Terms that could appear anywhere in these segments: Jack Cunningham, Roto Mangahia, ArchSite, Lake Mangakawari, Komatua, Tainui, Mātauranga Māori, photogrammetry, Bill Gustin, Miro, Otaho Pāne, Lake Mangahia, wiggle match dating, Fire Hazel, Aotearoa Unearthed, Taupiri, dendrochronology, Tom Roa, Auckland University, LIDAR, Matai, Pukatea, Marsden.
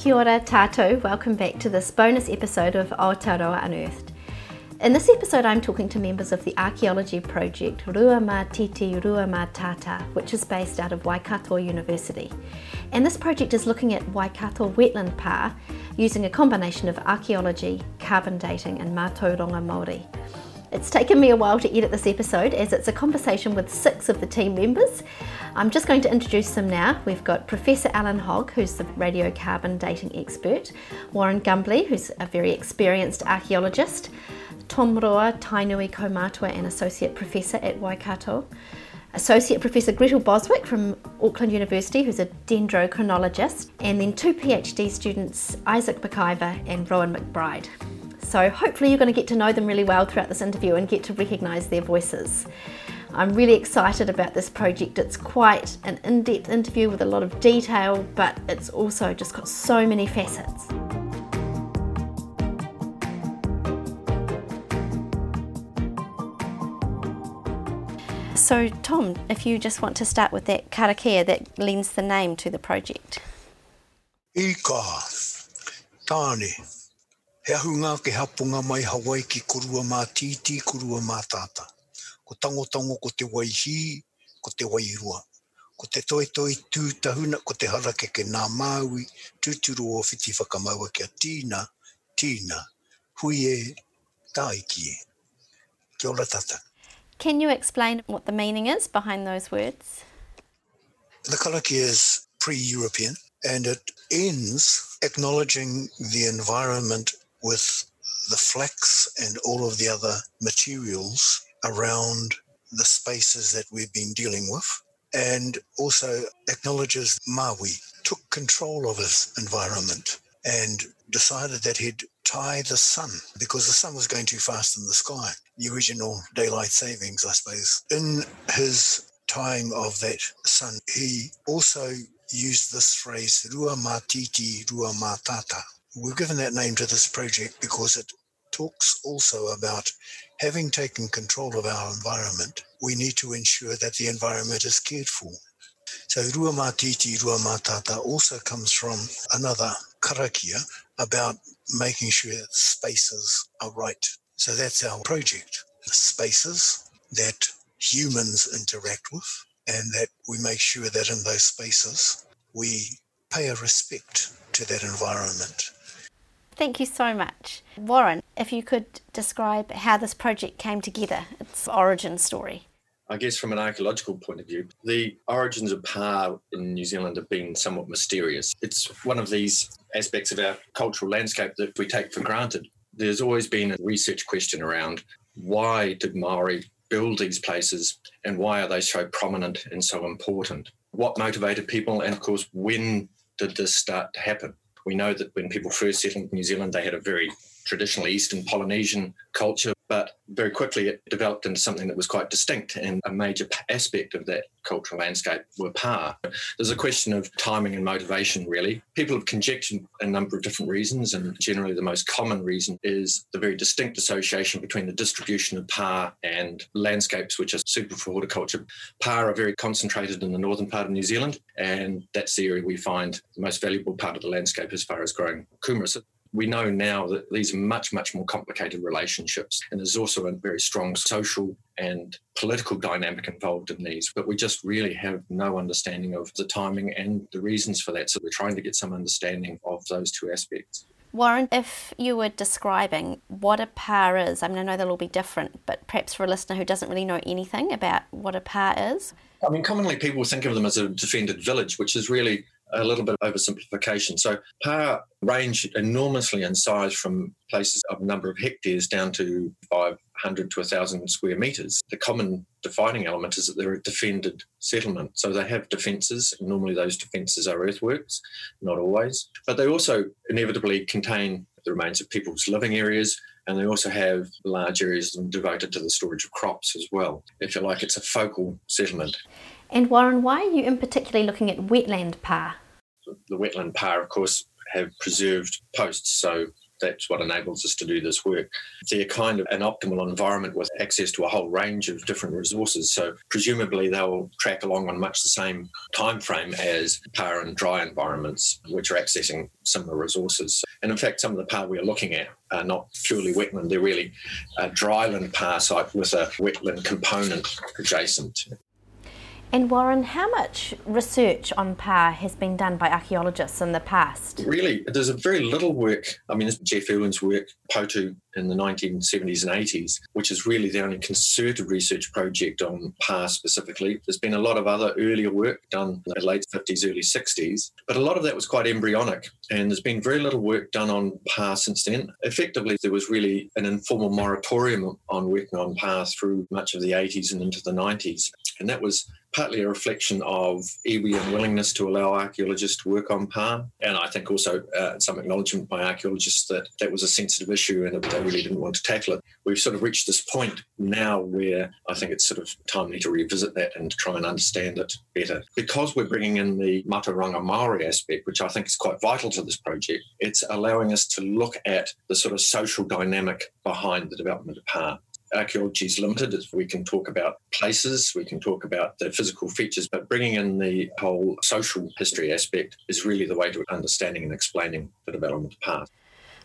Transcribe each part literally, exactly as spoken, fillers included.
Kia ora tātou, welcome back to this bonus episode of Aotearoa Unearthed. In this episode I'm talking to members of the archaeology project Rua Mā Tete Rua Mā Tata, which is based out of Waikato University. And this project is looking at Waikato wetland pā using a combination of archaeology, carbon dating and Mātauranga Māori. It's taken me a while to edit this episode as it's a conversation with six of the team members. I'm just going to introduce them now. We've got Professor Alan Hogg, who's the radiocarbon dating expert, Warren Gumbley, who's a very experienced archaeologist, Tom Roa, Tainui, Komatua and Associate Professor at Waikato, Associate Professor Gretel Boswick from Auckland University, who's a dendrochronologist, and then two PhD students, Isaac McIver and Rowan McBride. So hopefully you're going to get to know them really well throughout this interview and get to recognise their voices. I'm really excited about this project. It's quite an in-depth interview with a lot of detail, but it's also just got so many facets. So Tom, if you just want to start with that karakia that lends the name to the project. Ika, Tāne. He ahunga ke hapunga mai Hawaii ki Korua Mā Titi, Korua Mā Tata. Ko tangotango ko te waihi, ko te wairua. Ko te toetoi tūtahuna, ko te harake ke nā Māui, tūturu o whiti whakamaua kia tīna, tīna, hui e, tāiki e. Kia ora tata. Can you explain what the meaning is behind those words? The karakia is pre-European and it ends acknowledging the environment with the flax and all of the other materials around the spaces that we've been dealing with, and also acknowledges Māui took control of his environment and decided that he'd tie the sun because the sun was going too fast in the sky, the original daylight savings, I suppose. In his tying of that sun, he also used this phrase, Rua Mā Titi, Rua Mā Tata. We've given that name to this project because it talks also about having taken control of our environment, we need to ensure that the environment is cared for. So Rua Mā Titi, Rua Mā Tata also comes from another karakia about making sure that the spaces are right. So that's our project, the spaces that humans interact with and that we make sure that in those spaces we pay a respect to that environment. Thank you so much. Warren, if you could describe how this project came together, its origin story. I guess from an archaeological point of view, the origins of pā in New Zealand have been somewhat mysterious. It's one of these aspects of our cultural landscape that we take for granted. There's always been a research question around why did Māori build these places and why are they so prominent and so important? What motivated people and, of course, when did this start to happen? We know that when people first settled in New Zealand, they had a very traditional Eastern Polynesian culture, but very quickly it developed into something that was quite distinct, and a major aspect of that cultural landscape were pā. There's a question of timing and motivation, really. People have conjectured a number of different reasons, and generally the most common reason is the very distinct association between the distribution of pā and landscapes which are suitable for horticulture. Pā are very concentrated in the northern part of New Zealand, and that's the area we find the most valuable part of the landscape as far as growing kumaras. We know now that these are much, much more complicated relationships, and there's also a very strong social and political dynamic involved in these, but we just really have no understanding of the timing and the reasons for that, so we're trying to get some understanding of those two aspects. Warren, if you were describing what a pā is, I mean, I know they'll all be different, but perhaps for a listener who doesn't really know anything about what a pā is? I mean, commonly people think of them as a defended village, which is really a little bit of oversimplification. So pā range enormously in size from places of a number of hectares down to five hundred to one thousand square metres. The common defining element is that they're a defended settlement. So they have defences. Normally those defences are earthworks, not always. But they also inevitably contain the remains of people's living areas, and they also have large areas devoted to the storage of crops as well. If you like, it's a focal settlement. And Warren, why are you in particularly looking at wetland pā? The wetland pā, of course, have preserved posts, so that's what enables us to do this work. They're kind of an optimal environment with access to a whole range of different resources, so presumably they'll track along on much the same time frame as par and dry environments, which are accessing similar resources. And in fact, some of the par we're looking at are not purely wetland, they're really a dryland par site with a wetland component adjacent. And Warren, how much research on par has been done by archaeologists in the past? Really, there's a very little work. I mean, there's Jeff Irwin's work, Potu, in the nineteen seventies and eighties, which is really the only concerted research project on par specifically. There's been a lot of other earlier work done in the late fifties, early sixties, but a lot of that was quite embryonic, and there's been very little work done on par since then. Effectively, there was really an informal moratorium on working on par through much of the eighties and into the nineties, and that was partly a reflection of iwi and willingness to allow archaeologists to work on par, and I think also uh, some acknowledgement by archaeologists that that was a sensitive issue and they really didn't want to tackle it. We've sort of reached this point now where I think it's sort of timely to revisit that and to try and understand it better. Because we're bringing in the Mātauranga Māori aspect, which I think is quite vital to this project, it's allowing us to look at the sort of social dynamic behind the development of par. Archaeology is limited. We can talk about places, we can talk about the physical features, but bringing in the whole social history aspect is really the way to understanding and explaining the development of par.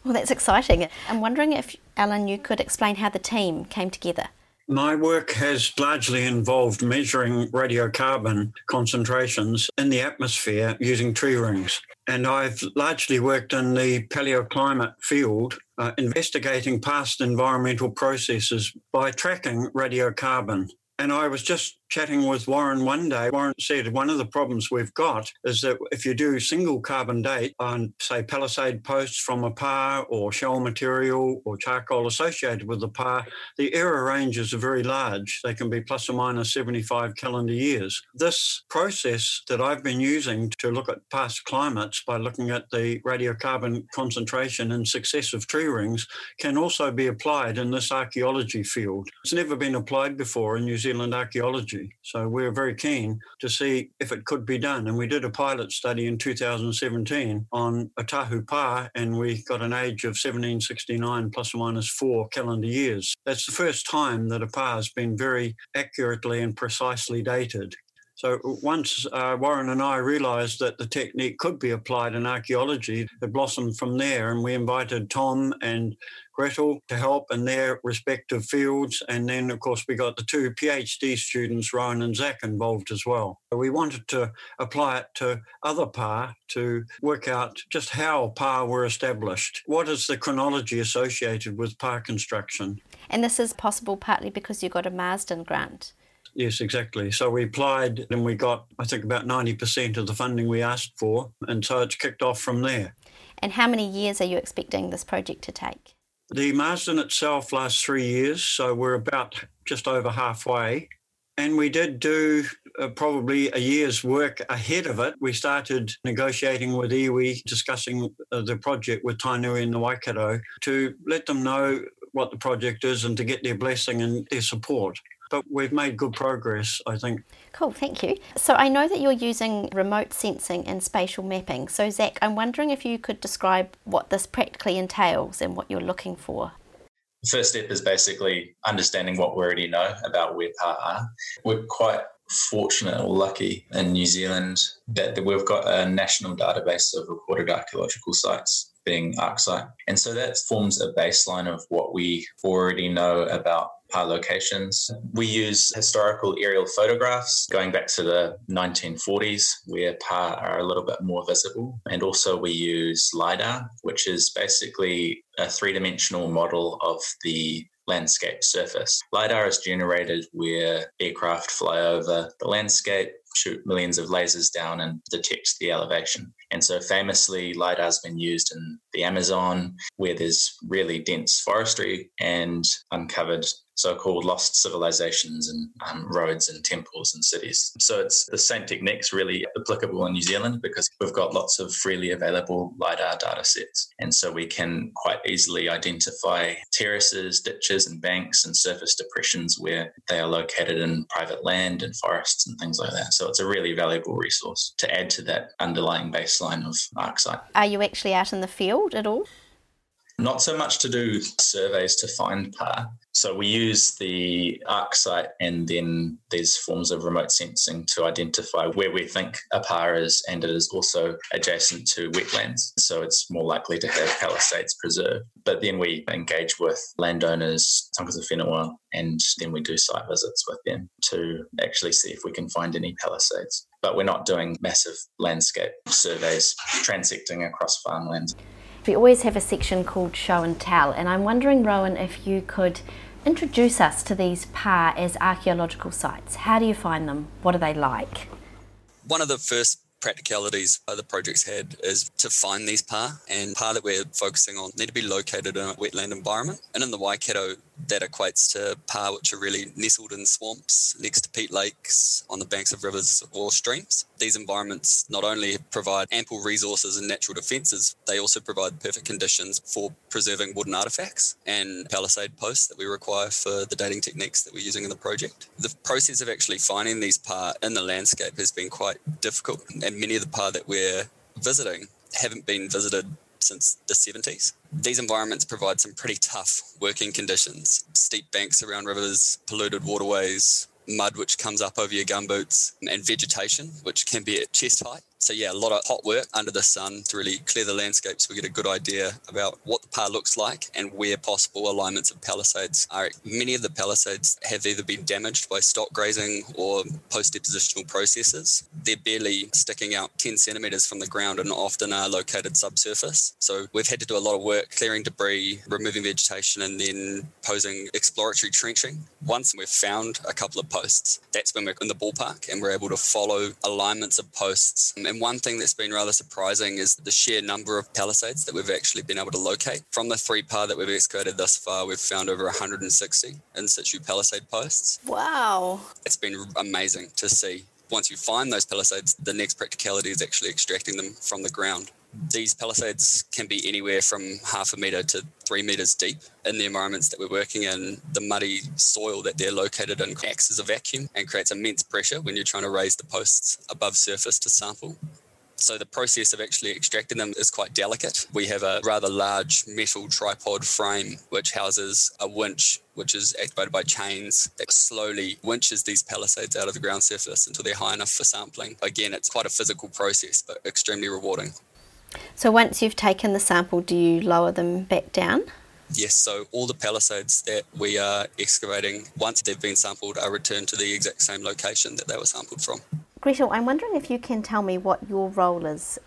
Well, that's exciting. I'm wondering if, Alan, you could explain how the team came together. My work has largely involved measuring radiocarbon concentrations in the atmosphere using tree rings. And I've largely worked in the paleoclimate field, uh, investigating past environmental processes by tracking radiocarbon. And I was just chatting with Warren one day. Warren said one of the problems we've got is that if you do single carbon date on, say, palisade posts from a par or shell material or charcoal associated with the par, the error ranges are very large. They can be plus or minus seventy-five calendar years. This process that I've been using to look at past climates by looking at the radiocarbon concentration in successive tree rings can also be applied in this archaeology field. It's never been applied before in New Zealand archaeology. So we were very keen to see if it could be done. And we did a pilot study in two thousand seventeen on Otaho Pāne, and we got an age of seventeen sixty-nine plus or minus four calendar years. That's the first time that a pā has been very accurately and precisely dated. So once uh, Warren and I realised that the technique could be applied in archaeology, it blossomed from there, and we invited Tom and Gretel to help in their respective fields. And then, of course, we got the two PhD students, Rowan and Zach, involved as well. We wanted to apply it to other par to work out just how par were established. What is the chronology associated with par construction? And this is possible partly because you got a Marsden grant. Yes, exactly. So we applied and we got, I think, about ninety percent of the funding we asked for. And so it's kicked off from there. And how many years are you expecting this project to take? The Marsden itself lasts three years, so we're about just over halfway. And we did do uh, probably a year's work ahead of it. We started negotiating with iwi, discussing uh, the project with Tainui and the Waikato to let them know what the project is and to get their blessing and their support. But we've made good progress, I think. Cool, thank you. So I know that you're using remote sensing and spatial mapping. So Zach, I'm wondering if you could describe what this practically entails and what you're looking for. The first step is basically understanding what we already know about where par are. We're quite fortunate or lucky in New Zealand that we've got a national database of recorded archaeological sites, being ArchSite. And so that forms a baseline of what we already know about par locations. We use historical aerial photographs going back to the nineteen forties where par are a little bit more visible. And also we use LIDAR, which is basically a three-dimensional model of the landscape surface. LIDAR is generated where aircraft fly over the landscape, shoot millions of lasers down and detect the elevation. And so famously, LIDAR has been used in the Amazon where there's really dense forestry and uncovered so-called lost civilizations and um, roads and temples and cities. So it's the same techniques really applicable in New Zealand because we've got lots of freely available LIDAR data sets. And so we can quite easily identify terraces, ditches and banks and surface depressions where they are located in private land and forests and things like that. So it's a really valuable resource to add to that underlying baseline of ArchSite. Are you actually out in the field at all? Not so much to do surveys to find pā. So we use the ArchSite and then these forms of remote sensing to identify where we think a pā is, and it is also adjacent to wetlands. So it's more likely to have palisades preserved. But then we engage with landowners, tāngata whenua, and then we do site visits with them to actually see if we can find any palisades. But we're not doing massive landscape surveys transecting across farmland. We always have a section called Show and Tell, and I'm wondering, Rowan, if you could introduce us to these pā as archaeological sites. How do you find them? What are they like? One of the first practicalities the projects had is to find these pā, and pā that we're focusing on need to be located in a wetland environment. And in the Waikato, that equates to pā which are really nestled in swamps, next to peat lakes, on the banks of rivers or streams. These environments not only provide ample resources and natural defences, they also provide perfect conditions for preserving wooden artefacts and palisade posts that we require for the dating techniques that we're using in the project. The process of actually finding these pā in the landscape has been quite difficult, and many of the pā that we're visiting haven't been visited since the seventies. These environments provide some pretty tough working conditions. Steep banks around rivers, polluted waterways, mud which comes up over your gumboots, and vegetation which can be at chest height. So yeah, a lot of hot work under the sun to really clear the landscape so we get a good idea about what the pā looks like and where possible alignments of palisades are. Many of the palisades have either been damaged by stock grazing or post-depositional processes. They're barely sticking out ten centimetres from the ground and often are located subsurface. So we've had to do a lot of work clearing debris, removing vegetation, and then posing exploratory trenching. Once we've found a couple of posts, that's when we're in the ballpark and we're able to follow alignments of posts. And one thing that's been rather surprising is the sheer number of palisades that we've actually been able to locate. From the three pā that we've excavated thus far, we've found over one hundred sixty in situ palisade posts. Wow. It's been amazing to see. Once you find those palisades, the next practicality is actually extracting them from the ground. These palisades can be anywhere from half a metre to three metres deep. In the environments that we're working in, the muddy soil that they're located in acts as a vacuum and creates immense pressure when you're trying to raise the posts above surface to sample. So the process of actually extracting them is quite delicate. We have a rather large metal tripod frame which houses a winch which is activated by chains that slowly winches these palisades out of the ground surface until they're high enough for sampling. Again, it's quite a physical process but extremely rewarding. So once you've taken the sample, do you lower them back down? Yes, so all the palisades that we are excavating, once they've been sampled, are returned to the exact same location that they were sampled from. Gretel, I'm wondering if you can tell me what your role is.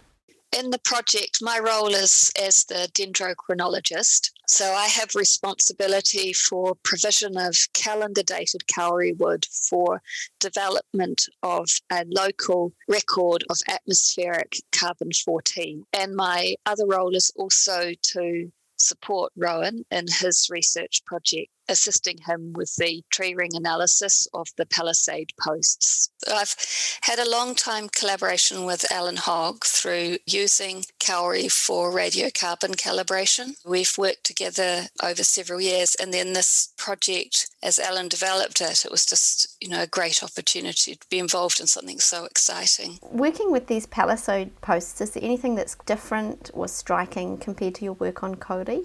In the project, my role is as the dendrochronologist. So I have responsibility for provision of calendar-dated kauri wood for development of a local record of atmospheric carbon fourteen. And my other role is also to support Rowan in his research project, assisting him with the tree ring analysis of the palisade posts. I've had a long time collaboration with Alan Hogg through using kauri for radiocarbon calibration. We've worked together over several years, and then this project, as Alan developed it, it was just, you know, a great opportunity to be involved in something so exciting. Working with these palisade posts, is there anything that's different or striking compared to your work on kauri?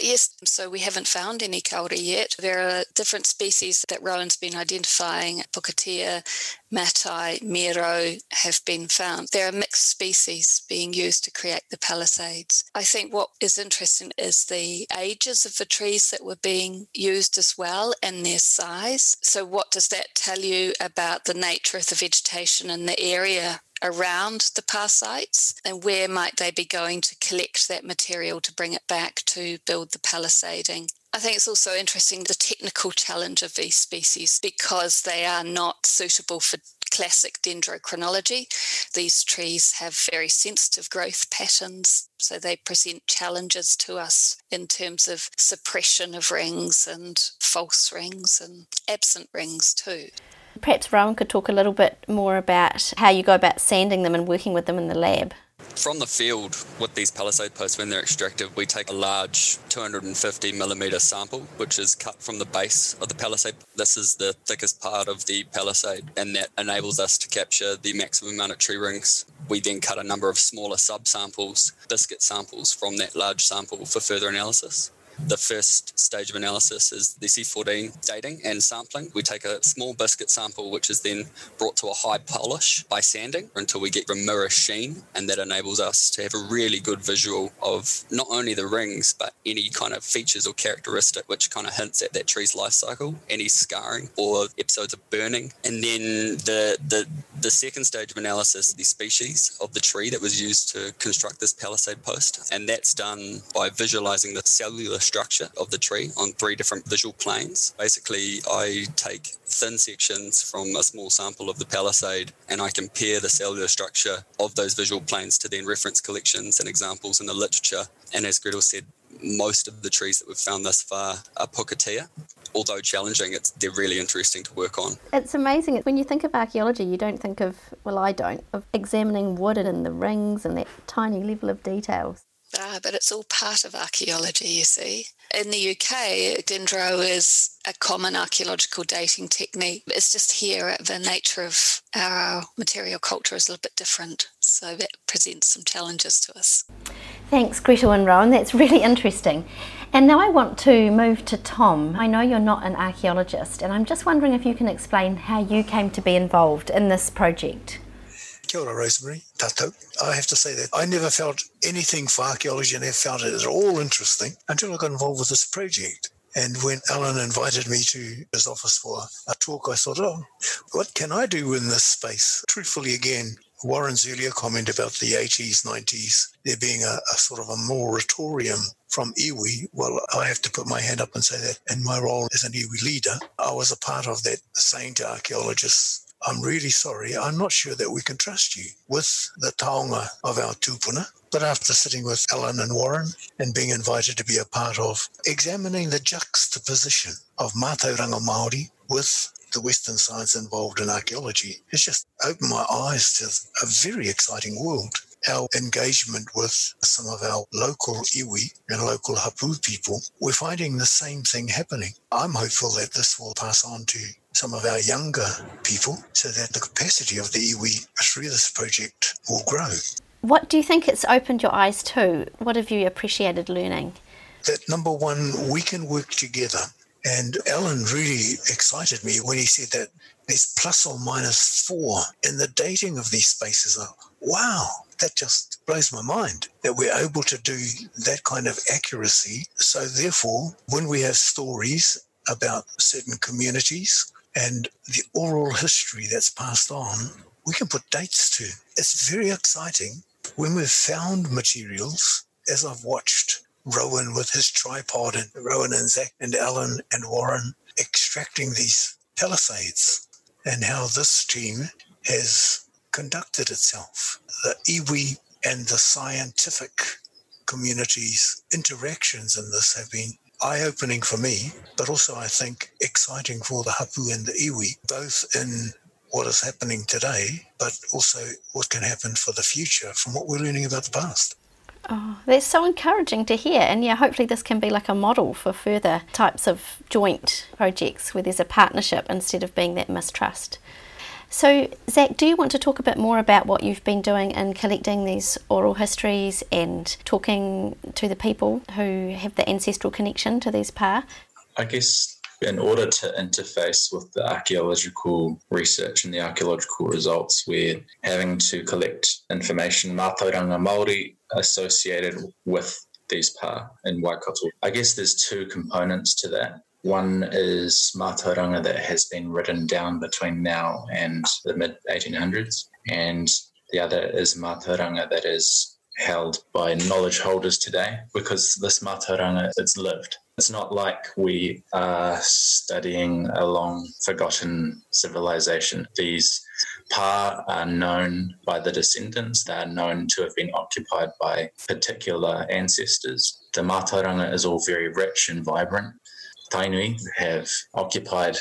Yes, so we haven't found any kauri yet. There are different species that Rowan's been identifying. Pukatea, Matai, Miro have been found. There are mixed species being used to create the palisades. I think what is interesting is the ages of the trees that were being used as well and their size. So what does that tell you about the nature of the vegetation in the area around the pā sites, and where might they be going to collect that material to bring it back to build the palisading? I think it's also interesting the technical challenge of these species because they are not suitable for classic dendrochronology. These trees have very sensitive growth patterns, so they present challenges to us in terms of suppression of rings and false rings and absent rings too. Perhaps Rowan could talk a little bit more about how you go about sanding them and working with them in the lab. From the field with these palisade posts, when they're extracted, we take a large two hundred fifty millimetre sample, which is cut from the base of the palisade. This is the thickest part of the palisade, and that enables us to capture the maximum amount of tree rings. We then cut a number of smaller sub-samples, biscuit samples, from that large sample for further analysis. The first stage of analysis is the C fourteen dating and sampling. We take a small biscuit sample, which is then brought to a high polish by sanding until we get a mirror sheen, and that enables us to have a really good visual of not only the rings, but any kind of features or characteristic which kind of hints at that tree's life cycle, any scarring or episodes of burning. And then the the, the second stage of analysis is the species of the tree that was used to construct this palisade post, and that's done by visualising the cellular structure of the tree on three different visual planes. Basically, I take thin sections from a small sample of the palisade and I compare the cellular structure of those visual planes to then reference collections and examples in the literature. And as Gretel said, most of the trees that we've found thus far are Pukatea. Although challenging, it's they're really interesting to work on. It's amazing. When you think of archaeology, you don't think of, well, I don't, of examining wood and the rings and that tiny level of details. Ah, but it's all part of archaeology, you see. In the U K, dendro is a common archaeological dating technique. It's just here the nature of our material culture is a little bit different, so that presents some challenges to us. Thanks, Gretel and Rowan. That's really interesting. And now I want to move to Tom. I know you're not an archaeologist, and I'm just wondering if you can explain how you came to be involved in this project. Kia ora, Rosemary. Tatou. I have to say that I never felt anything for archaeology and have found it at all interesting until I got involved with this project. And when Alan invited me to his office for a talk, I thought, oh, what can I do in this space? Truthfully, again, Warren's earlier comment about the eighties, nineties, there being a, a sort of a moratorium from iwi, well, I have to put my hand up and say that in my role as an iwi leader, I was a part of that saying to archaeologists, I'm really sorry, I'm not sure that we can trust you with the taonga of our tūpuna. But after sitting with Alan and Warren and being invited to be a part of examining the juxtaposition of Mātauranga Māori with the Western science involved in archaeology, it's just opened my eyes to a very exciting world. Our engagement with some of our local iwi and local hapu people, we're finding the same thing happening. I'm hopeful that this will pass on to some of our younger people so that the capacity of the iwi through this project will grow. What do you think it's opened your eyes to? What have you appreciated learning? That, number one, we can work together. And Alan really excited me when he said that there's plus or minus four in the dating of these spaces. Wow, that just blows my mind that we're able to do that kind of accuracy. So therefore, when we have stories about certain communities and the oral history that's passed on, we can put dates to. It's very exciting when we've found materials, as I've watched Rowan with his tripod and Rowan and Zach and Alan and Warren extracting these palisades and how this team has conducted itself. The iwi and the scientific community's interactions in this have been eye-opening for me, but also I think exciting for the hapu and the iwi, both in what is happening today, but also what can happen for the future from what we're learning about the past. Oh, that's so encouraging to hear. And yeah, hopefully this can be like a model for further types of joint projects where there's a partnership instead of being that mistrust. So, Zach, do you want to talk a bit more about what you've been doing in collecting these oral histories and talking to the people who have the ancestral connection to these pā? I guess in order to interface with the archaeological research and the archaeological results, we're having to collect information Mātauranga Māori associated with these pā in Waikato. I guess there's two components to that. One is Mātauranga that has been written down between now and the mid eighteen hundreds, and the other is Mātauranga that is held by knowledge holders today, because this Mātauranga, it's lived. It's not like we are studying a long forgotten civilization. These pā are known by the descendants. They are known to have been occupied by particular ancestors. The Mātauranga is all very rich and vibrant. Tainui have occupied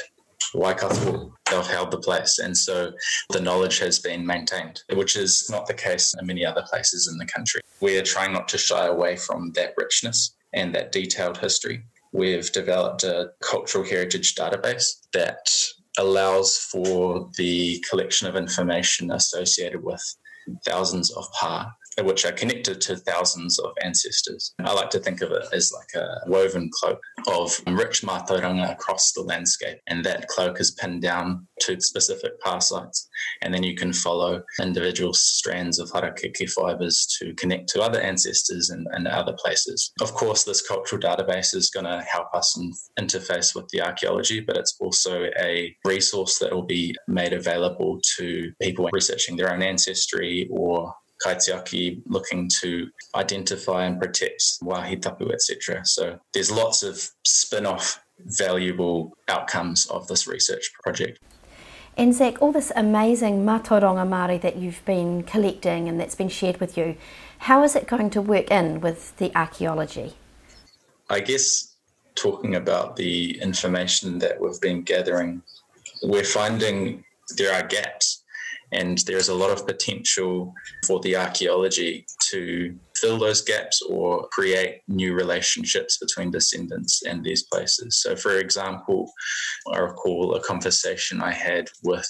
Waikato have held the place, and so the knowledge has been maintained, which is not the case in many other places in the country. We're trying not to shy away from that richness and that detailed history. We've developed a cultural heritage database that allows for the collection of information associated with thousands of pā, which are connected to thousands of ancestors. I like to think of it as like a woven cloak of rich mātauranga across the landscape, and that cloak is pinned down to specific pā sites, and then you can follow individual strands of harakeke fibres to connect to other ancestors and, and other places. Of course, this cultural database is going to help us in, interface with the archaeology, but it's also a resource that will be made available to people researching their own ancestry or kaitiaki looking to identify and protect wāhi tapu, et cetera. So there's lots of spin-off valuable outcomes of this research project. And Zach, all this amazing Mātauranga Māori that you've been collecting and that's been shared with you, how is it going to work in with the archaeology? I guess talking about the information that we've been gathering, we're finding there are gaps. And there's a lot of potential for the archaeology to fill those gaps or create new relationships between descendants and these places. So, for example, I recall a conversation I had with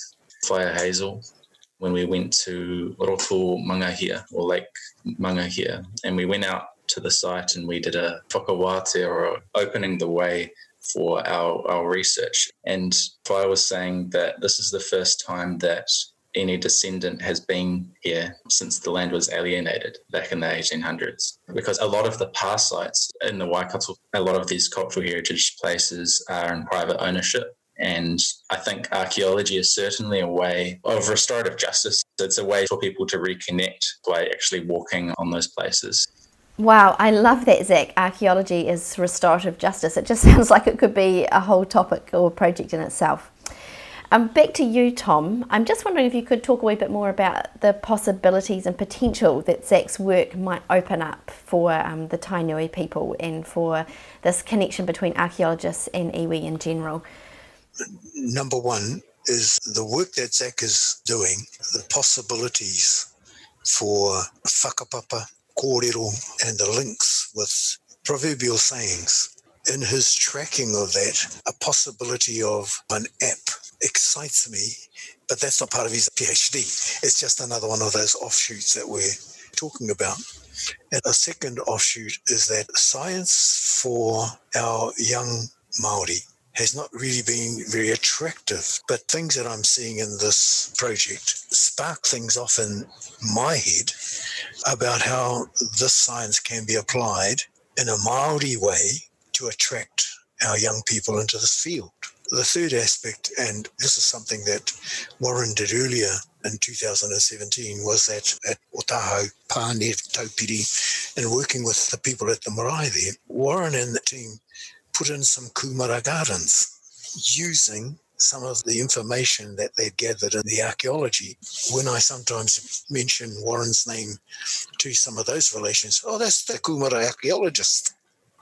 Fire Hazel when we went to Roto Mangahia, or Lake Mangahia, and we went out to the site and we did a whakawate, or opening the way for our, our research. And Fire was saying that this is the first time that any descendant has been here since the land was alienated back in the eighteen hundreds. Because a lot of the pā sites in the Waikato, a lot of these cultural heritage places are in private ownership. And I think archaeology is certainly a way of restorative justice. It's a way for people to reconnect by actually walking on those places. Wow, I love that, Zach. Archaeology is restorative justice. It just sounds like it could be a whole topic or project in itself. Um, back to you, Tom. I'm just wondering if you could talk a wee bit more about the possibilities and potential that Zach's work might open up for um, the Tainui people and for this connection between archaeologists and iwi in general. Number one is the work that Zach is doing, the possibilities for whakapapa, kōrero, and the links with proverbial sayings. In his tracking of that, a possibility of an app excites me, but that's not part of his PhD. It's just another one of those offshoots that we're talking about. And a second offshoot is that science for our young Māori has not really been very attractive, but things that I'm seeing in this project spark things off in my head about how this science can be applied in a Māori way to attract our young people into this field. The third aspect, and this is something that Warren did earlier in two thousand seventeen, was that at Otaho Pāne, Taupiri, and working with the people at the marae there, Warren and the team put in some kumara gardens using some of the information that they'd gathered in the archaeology. When I sometimes mention Warren's name to some of those relations, oh, that's the kumara archaeologist.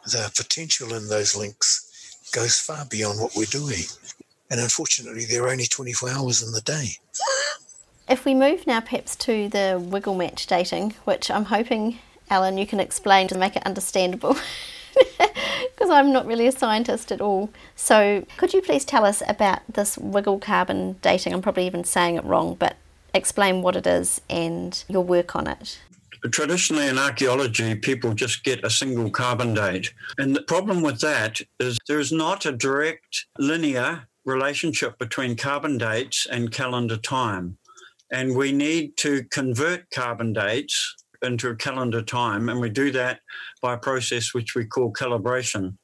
The potential in those links goes far beyond what we're doing. And unfortunately, there are only twenty-four hours in the day. If we move now perhaps to the wiggle match dating, which I'm hoping, Alan, you can explain to make it understandable, because I'm not really a scientist at all. So could you please tell us about this wiggle carbon dating? I'm probably even saying it wrong, but explain what it is and your work on it. Traditionally in archaeology, people just get a single carbon date. And the problem with that is there's not a direct linear relationship between carbon dates and calendar time. And we need to convert carbon dates into a calendar time, and we do that by a process which we call calibration.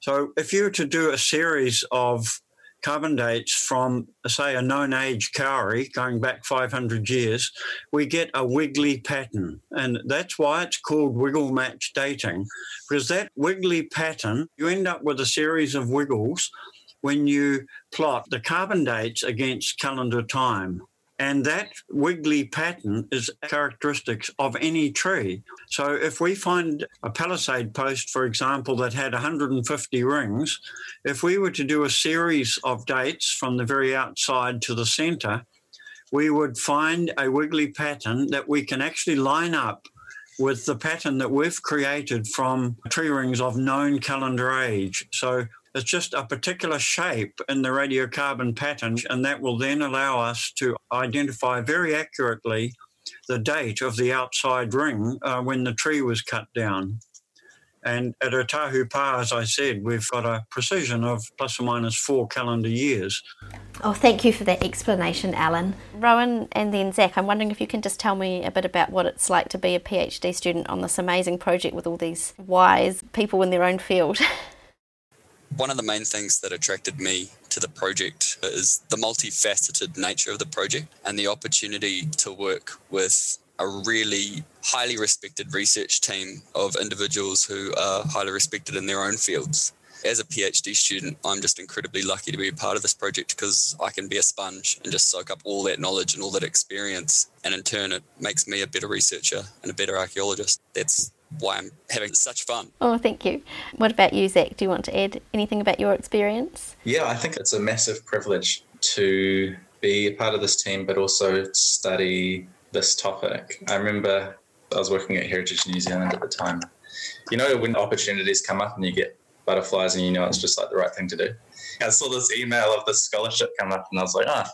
So if you were to do a series of carbon dates from, say, a known age kauri going back five hundred years, we get a wiggly pattern. And that's why it's called wiggle match dating, because that wiggly pattern, you end up with a series of wiggles when you plot the carbon dates against calendar time. And that wiggly pattern is characteristics of any tree. So if we find a palisade post, for example, that had one hundred fifty rings, if we were to do a series of dates from the very outside to the centre, we would find a wiggly pattern that we can actually line up with the pattern that we've created from tree rings of known calendar age. So it's just a particular shape in the radiocarbon pattern, and that will then allow us to identify very accurately the date of the outside ring uh, when the tree was cut down. And at Otahu Pā, as I said, we've got a precision of plus or minus four calendar years. Oh, thank you for that explanation, Alan. Rowan and then Zach, I'm wondering if you can just tell me a bit about what it's like to be a PhD student on this amazing project with all these wise people in their own field. One of the main things that attracted me to the project is the multifaceted nature of the project and the opportunity to work with a really highly respected research team of individuals who are highly respected in their own fields. As a PhD student, I'm just incredibly lucky to be a part of this project because I can be a sponge and just soak up all that knowledge and all that experience. And in turn, it makes me a better researcher and a better archaeologist. That's why I'm having such fun. Oh, thank you. What about you, Zach? Do you want to add anything about your experience? Yeah, I think it's a massive privilege to be a part of this team, but also study this topic. I remember I was working at Heritage New Zealand at the time. You know, when opportunities come up and you get butterflies and you know it's just like the right thing to do. I saw this email of this scholarship come up and I was like, ah, oh,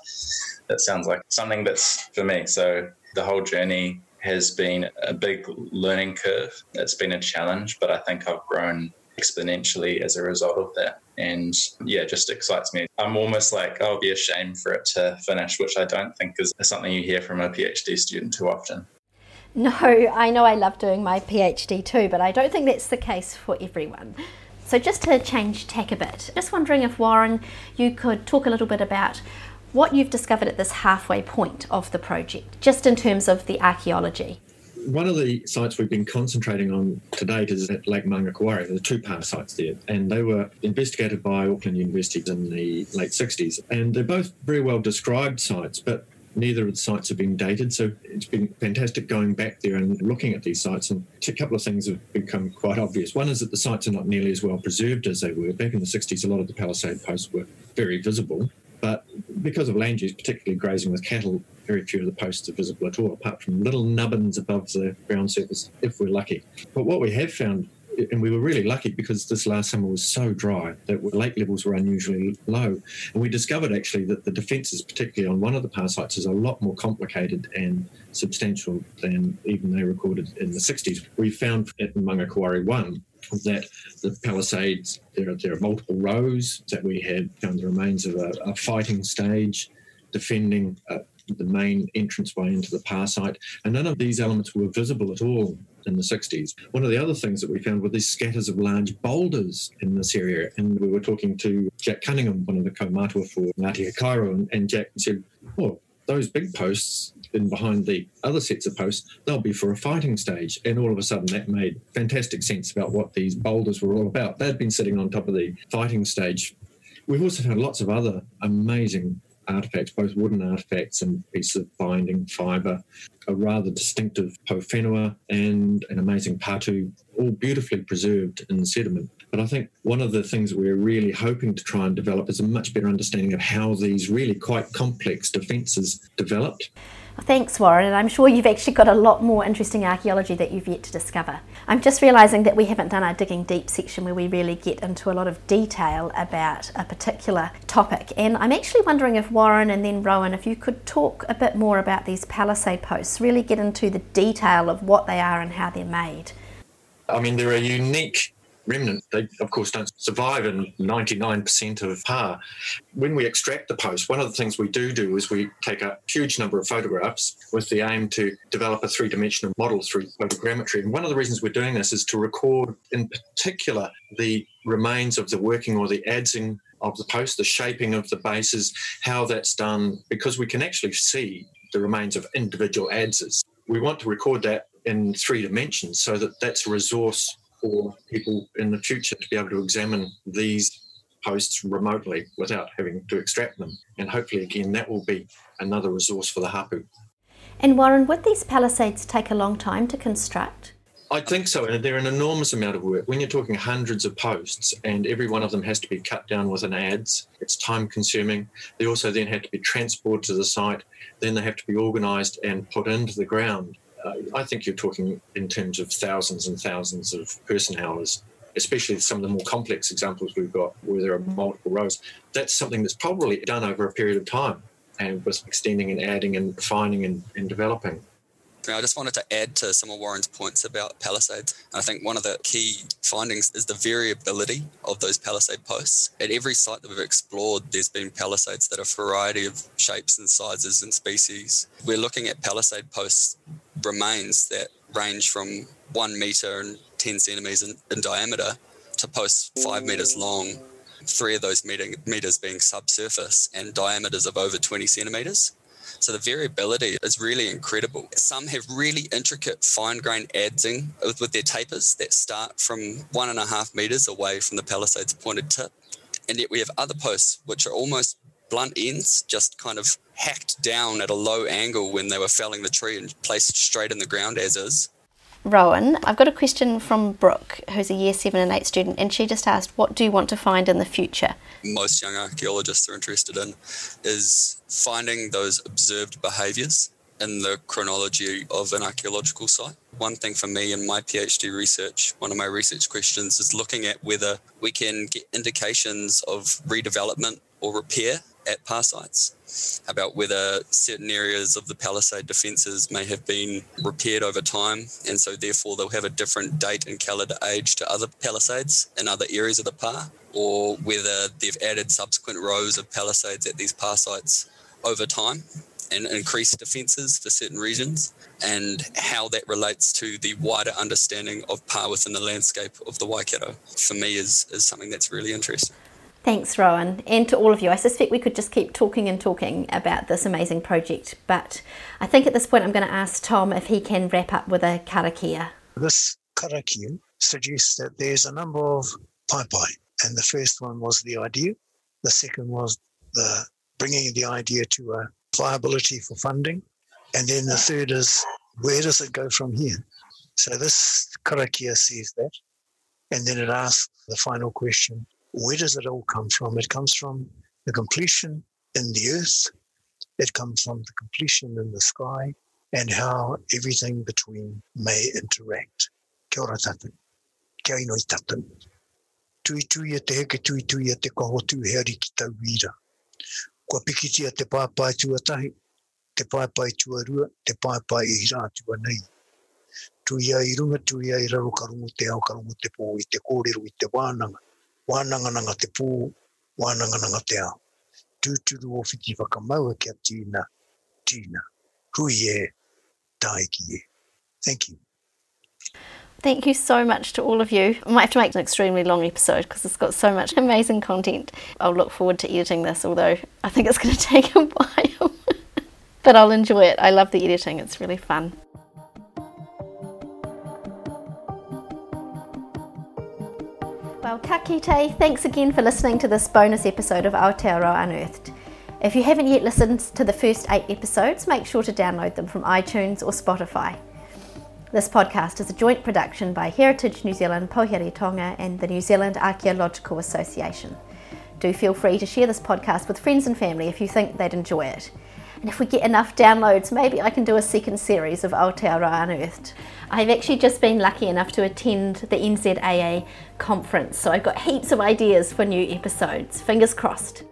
that sounds like something that's for me. So the whole journey has been a big learning curve. It's been a challenge, but I think I've grown exponentially as a result of that. And yeah, it just excites me. I'm almost like, oh, it'd be a shame for it to finish, which I don't think is something you hear from a PhD student too often. No, I know I love doing my PhD too, but I don't think that's the case for everyone. So just to change tack a bit, just wondering if, Warren, you could talk a little bit about what you've discovered at this halfway point of the project, just in terms of the archaeology. One of the sites we've been concentrating on to date is at Lake Mangakawari. There are two PAR sites there, and they were investigated by Auckland University in the late sixties. And they're both very well described sites, but neither of the sites have been dated. So it's been fantastic going back there and looking at these sites. And a couple of things have become quite obvious. One is that the sites are not nearly as well preserved as they were. Back in the sixties, a lot of the palisade posts were very visible. But because of land use, particularly grazing with cattle, very few of the posts are visible at all, apart from little nubbins above the ground surface, if we're lucky. But what we have found, and we were really lucky because this last summer was so dry that lake levels were unusually low. And we discovered actually that the defences, particularly on one of the PAR sites, is a lot more complicated and substantial than even they recorded in the sixties. We found at Mangakawari one that the palisades, there are, there are multiple rows, that we had found the remains of a, a fighting stage defending uh, the main entranceway into the PAR site. And none of these elements were visible at all in the sixties. One of the other things that we found were these scatters of large boulders in this area. And we were talking to Jack Cunningham, one of the kaumatua for Ngati Kairo, and, and Jack said, oh, those big posts in behind the other sets of posts, they'll be for a fighting stage. And all of a sudden that made fantastic sense about what these boulders were all about. They'd been sitting on top of the fighting stage. We've also found lots of other amazing artefacts, both wooden artefacts and pieces of binding fibre, a rather distinctive po whenua and an amazing patu, all beautifully preserved in sediment. But I think one of the things we're really hoping to try and develop is a much better understanding of how these really quite complex defences developed. Thanks, Warren, and I'm sure you've actually got a lot more interesting archaeology that you've yet to discover. I'm just realising that we haven't done our Digging Deep section where we really get into a lot of detail about a particular topic, and I'm actually wondering if Warren and then Rowan, if you could talk a bit more about these palisade posts, really get into the detail of what they are and how they're made. I mean, they're a unique remnant. They, of course, don't survive in ninety-nine percent of PAR. When we extract the post, one of the things we do do is we take a huge number of photographs with the aim to develop a three-dimensional model through photogrammetry. And one of the reasons we're doing this is to record, in particular, the remains of the working or the adzing of the post, the shaping of the bases, how that's done, because we can actually see the remains of individual adzes. We want to record that in three dimensions so that that's a resource for people in the future to be able to examine these posts remotely without having to extract them. And hopefully, again, that will be another resource for the hapu. And Warren, would these palisades take a long time to construct? I think so. They're an enormous amount of work. When you're talking hundreds of posts and every one of them has to be cut down with an adze, it's time consuming. They also then have to be transported to the site. Then they have to be organised and put into the ground. Uh, I think you're talking in terms of thousands and thousands of person hours, especially some of the more complex examples we've got where there are multiple rows. That's something that's probably done over a period of time and was extending and adding and refining and, and developing. I just wanted to add to some of Warren's points about palisades. I think one of the key findings is the variability of those palisade posts. At every site that we've explored, there's been palisades that are a variety of shapes and sizes and species. We're looking at palisade posts remains that range from one metre and ten centimetres in, in diameter to posts five metres long, three of those meter, metres being subsurface and diameters of over twenty centimetres. So the variability is really incredible. Some have really intricate fine-grained adzing with their tapers that start from one and a half metres away from the palisade's pointed tip. And yet we have other posts which are almost blunt ends, just kind of hacked down at a low angle when they were felling the tree and placed straight in the ground as is. Rowan, I've got a question from Brooke, who's a year seven and eight student, and she just asked, what do you want to find in the future? Most young archaeologists are interested in is finding those observed behaviours in the chronology of an archaeological site. One thing for me in my PhD research, one of my research questions is looking at whether we can get indications of redevelopment or repair at past sites, about whether certain areas of the palisade defences may have been repaired over time, and so therefore they'll have a different date and calendar age to other palisades in other areas of the pā, or whether they've added subsequent rows of palisades at these pā sites over time and increased defences for certain regions, and how that relates to the wider understanding of pā within the landscape of the Waikato, for me is, is something that's really interesting. Thanks, Rowan, and to all of you. I suspect we could just keep talking and talking about this amazing project, but I think at this point I'm going to ask Tom if he can wrap up with a karakia. This karakia suggests that there's a number of paipai, and the first one was the idea. The second was the bringing the idea to a viability for funding, and then the third is where does it go from here? So this karakia says that, and then it asks the final question. Where does it all come from? It comes from the completion in the earth. It comes from the completion in the sky, and how everything between may interact. Kia ora tātou. Kia inoi tātou. Tui tuia te heke, tui tuia te kahotu, heari ki tau wira. Kua pikitia te pāpai tua tahi, te pāpai tua rua, te pāpai e hira tua nei. Tuia I runga, tuia I raro karungu, te ao karungu, te pō, I te kōrero, I te wānanga. Wānangananga te pō, wānangananga te ao. Tūturu o whiti whakamaua kia tīna, tīna. Hui e, tāiki e. Thank you. Thank you so much to all of you. I might have to make an extremely long episode because it's got so much amazing content. I'll look forward to editing this, although I think it's going to take a while. But I'll enjoy it. I love the editing. It's really fun. Well, ka kite, thanks again for listening to this bonus episode of Aotearoa Unearthed. If you haven't yet listened to the first eight episodes, make sure to download them from iTunes or Spotify. This podcast is a joint production by Heritage New Zealand Pouhere Taonga and the New Zealand Archaeological Association. Do feel free to share this podcast with friends and family if you think they'd enjoy it. And if we get enough downloads, maybe I can do a second series of Aotearoa Unearthed. I've actually just been lucky enough to attend the N Z A A conference, so I've got heaps of ideas for new episodes. Fingers crossed.